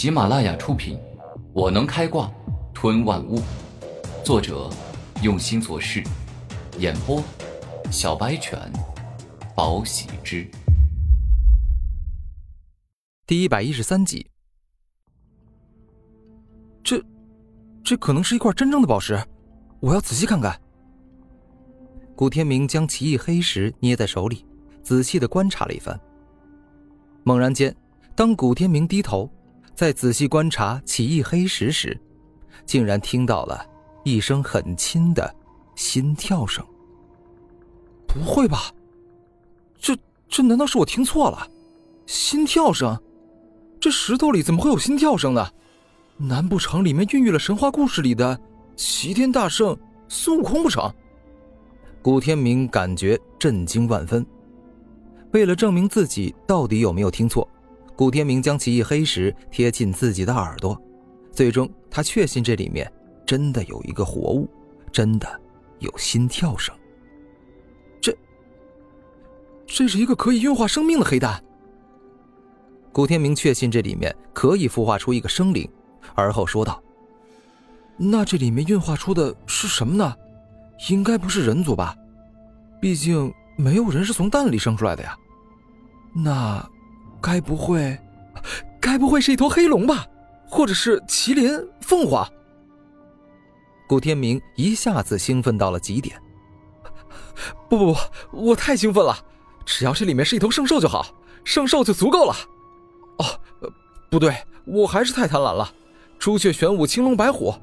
喜马拉雅出品，我能开挂吞万物，作者用心做事，演播小白犬宝喜之，第113集。这可能是一块真正的宝石，我要仔细看看。古天明将奇异黑石捏在手里，仔细地观察了一番。猛然间，当古天明低头在仔细观察奇异黑石时，竟然听到了一声很轻的心跳声。不会吧，这难道是我听错了？心跳声？这石头里怎么会有心跳声呢？难不成里面孕育了神话故事里的齐天大圣孙悟空不成？古天明感觉震惊万分。为了证明自己到底有没有听错，古天明将奇异黑石贴近自己的耳朵，最终他确信这里面真的有一个活物，真的有心跳声。这是一个可以运化生命的黑蛋。古天明确信这里面可以孵化出一个生灵，而后说道：那这里面运化出的是什么呢？应该不是人族吧，毕竟没有人是从蛋里生出来的呀。那该不会是一头黑龙吧，或者是麒麟、凤凰？古天明一下子兴奋到了极点。不，我太兴奋了，只要这里面是一头圣兽就好，圣兽就足够了。不对，我还是太贪婪了，朱雀、玄武、青龙、白虎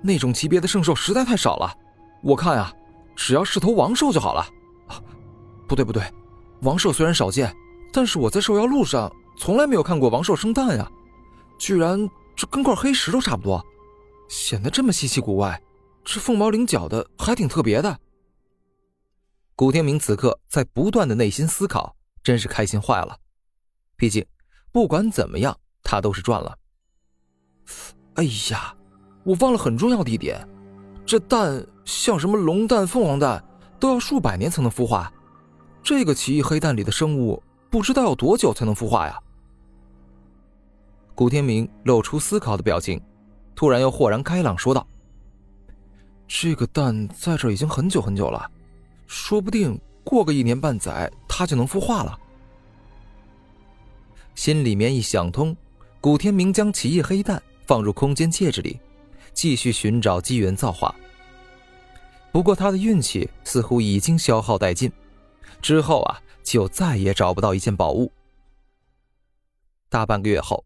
那种级别的圣兽实在太少了，我看啊，只要是头王兽就好了。不对，王兽虽然少见，但是我在兽妖路上从来没有看过王兽生蛋呀，居然这跟块黑石头差不多，显得这么稀奇古怪，这凤毛麟角的还挺特别的。古天明此刻在不断的内心思考，真是开心坏了。毕竟不管怎么样他都是赚了。哎呀，我忘了很重要的一点，这蛋像什么龙蛋、凤凰蛋都要数百年才能孵化，这个奇异黑蛋里的生物不知道要多久才能孵化呀。古天明露出思考的表情，突然又豁然开朗说道：这个蛋在这已经很久很久了，说不定过个1年半载它就能孵化了。心里面一想通，古天明将奇异黑蛋放入空间戒指里，继续寻找机缘造化。不过他的运气似乎已经消耗殆尽，之后啊，就再也找不到一件宝物。大半个月后，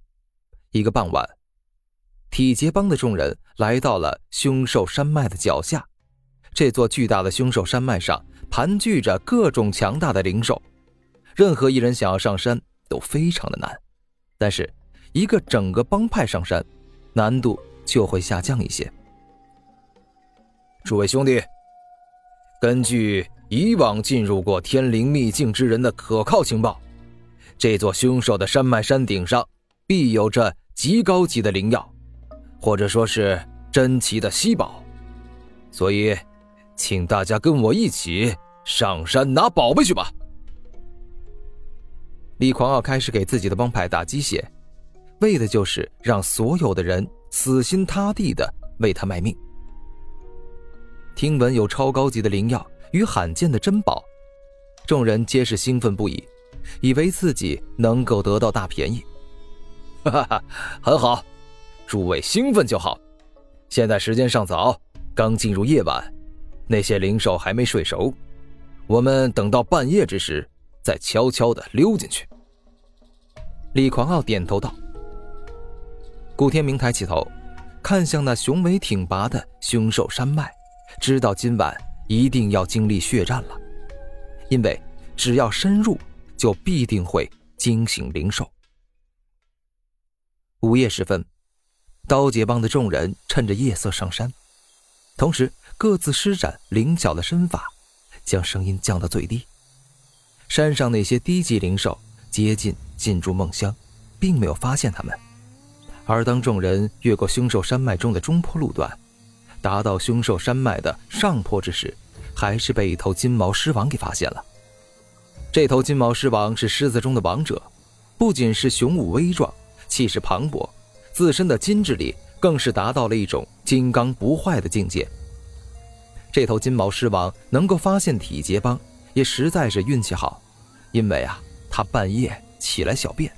一个傍晚，体杰帮的众人来到了凶兽山脉的脚下。这座巨大的凶兽山脉上盘踞着各种强大的灵兽，任何一人想要上山都非常的难，但是一个整个帮派上山，难度就会下降一些。诸位兄弟，根据以往进入过天灵秘境之人的可靠情报，这座凶兽的山脉山顶上必有着极高级的灵药，或者说是珍奇的稀宝，所以请大家跟我一起上山拿宝贝去吧。李狂傲开始给自己的帮派打鸡血，为的就是让所有的人死心塌地的为他卖命。听闻有超高级的灵药与罕见的珍宝，众人皆是兴奋不已，以为自己能够得到大便宜。哈哈，很好，诸位兴奋就好。现在时间尚早，刚进入夜晚，那些灵兽还没睡熟，我们等到半夜之时再悄悄地溜进去。李狂傲点头道。古天明抬起头，看向那雄伟挺拔的凶兽山脉，知道今晚一定要经历血战了，因为只要深入就必定会惊醒灵兽。午夜时分，刀杰帮的众人趁着夜色上山，同时各自施展灵巧的身法，将声音降到最低。山上那些低级灵兽接近进入梦乡，并没有发现他们。而当众人越过凶兽山脉中的中坡路段，达到凶兽山脉的上坡之时，还是被一头金毛狮王给发现了。这头金毛狮王是狮子中的王者，不仅是雄武威壮，气势磅礴，自身的金质力更是达到了一种金刚不坏的境界。这头金毛狮王能够发现体结帮，也实在是运气好，因为啊，他半夜起来小便。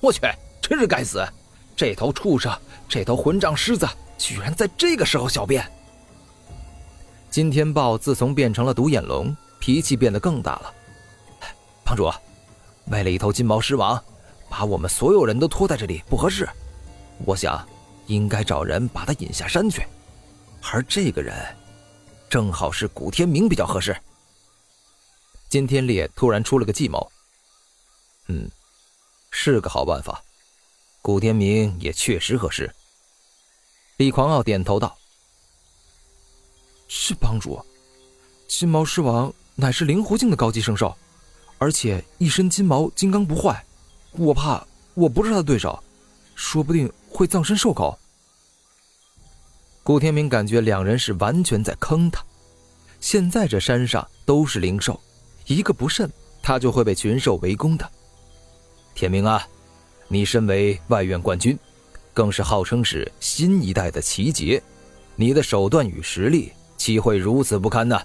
我去，真是该死！这头畜生，这头混账狮子，居然在这个时候小便！金天豹自从变成了独眼龙，脾气变得更大了。帮主，为了一头金毛狮王，把我们所有人都拖在这里不合适，我想应该找人把他引下山去，而这个人正好是古天明，比较合适。金天烈突然出了个计谋，是个好办法，古天明也确实合适。李狂傲点头道：是帮主，金毛狮王乃是灵狐境的高级圣兽，而且一身金毛金刚不坏，我怕我不是他的对手，说不定会葬身兽口。古天明感觉两人是完全在坑他，现在这山上都是灵兽，一个不慎他就会被群兽围攻的。天明啊，你身为外院冠军，更是号称是新一代的奇杰，你的手段与实力岂会如此不堪呢？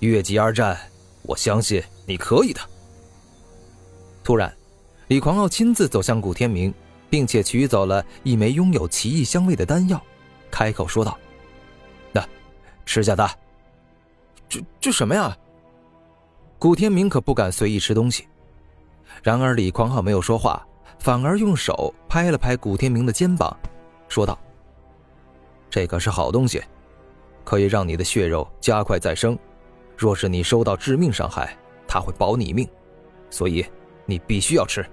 越级而战，我相信你可以的。突然，李狂傲亲自走向古天明，并且取走了一枚拥有奇异香味的丹药，开口说道：那吃下它。这什么呀？古天明可不敢随意吃东西。然而李狂傲没有说话，反而用手拍了拍古天明的肩膀，说道：这可是好东西，可以让你的血肉加快再生，若是你受到致命伤害，它会保你命，所以你必须要吃。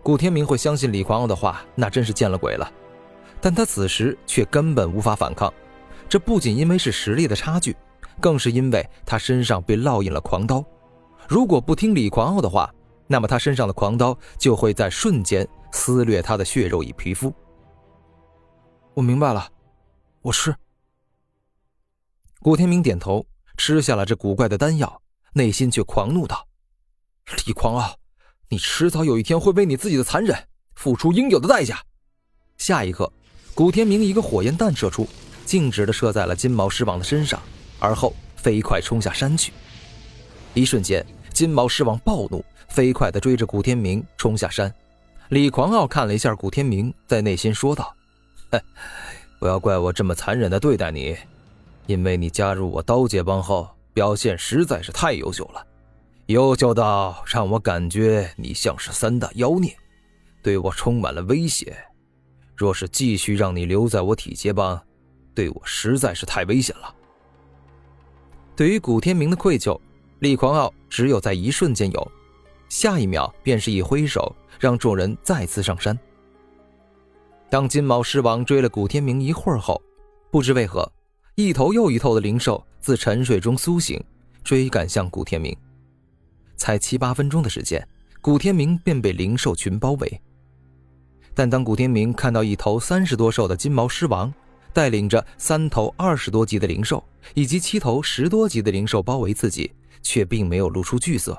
古天明会相信李狂傲的话，那真是见了鬼了，但他此时却根本无法反抗，这不仅因为是实力的差距，更是因为他身上被烙印了狂刀，如果不听李狂傲的话，那么他身上的狂刀就会在瞬间撕裂他的血肉与皮肤。我明白了，我吃。古天明点头吃下了这古怪的丹药，内心却狂怒道：李狂傲，你迟早有一天会为你自己的残忍付出应有的代价。下一刻，古天明一个火焰弹射出，径直地射在了金毛狮王的身上，而后飞快冲下山去。一瞬间，金毛狮王暴怒，飞快地追着古天明冲下山。李狂傲看了一下古天明，在内心说道：不要怪我这么残忍地对待你，因为你加入我刀界帮后，表现实在是太优秀了，优秀到让我感觉你像是三大妖孽，对我充满了威胁。若是继续让你留在我体结帮，对我实在是太危险了。对于古天明的愧疚，李狂傲只有在一瞬间有，下一秒便是一挥手，让众人再次上山。当金毛狮王追了古天明一会儿后，不知为何，一头又一头的灵兽自沉睡中苏醒，追赶向古天明。才7-8分钟的时间，古天明便被灵兽群包围。但当古天明看到一头30多兽的金毛狮王带领着3头20多级的灵兽以及7头10多级的灵兽包围自己，却并没有露出惧色，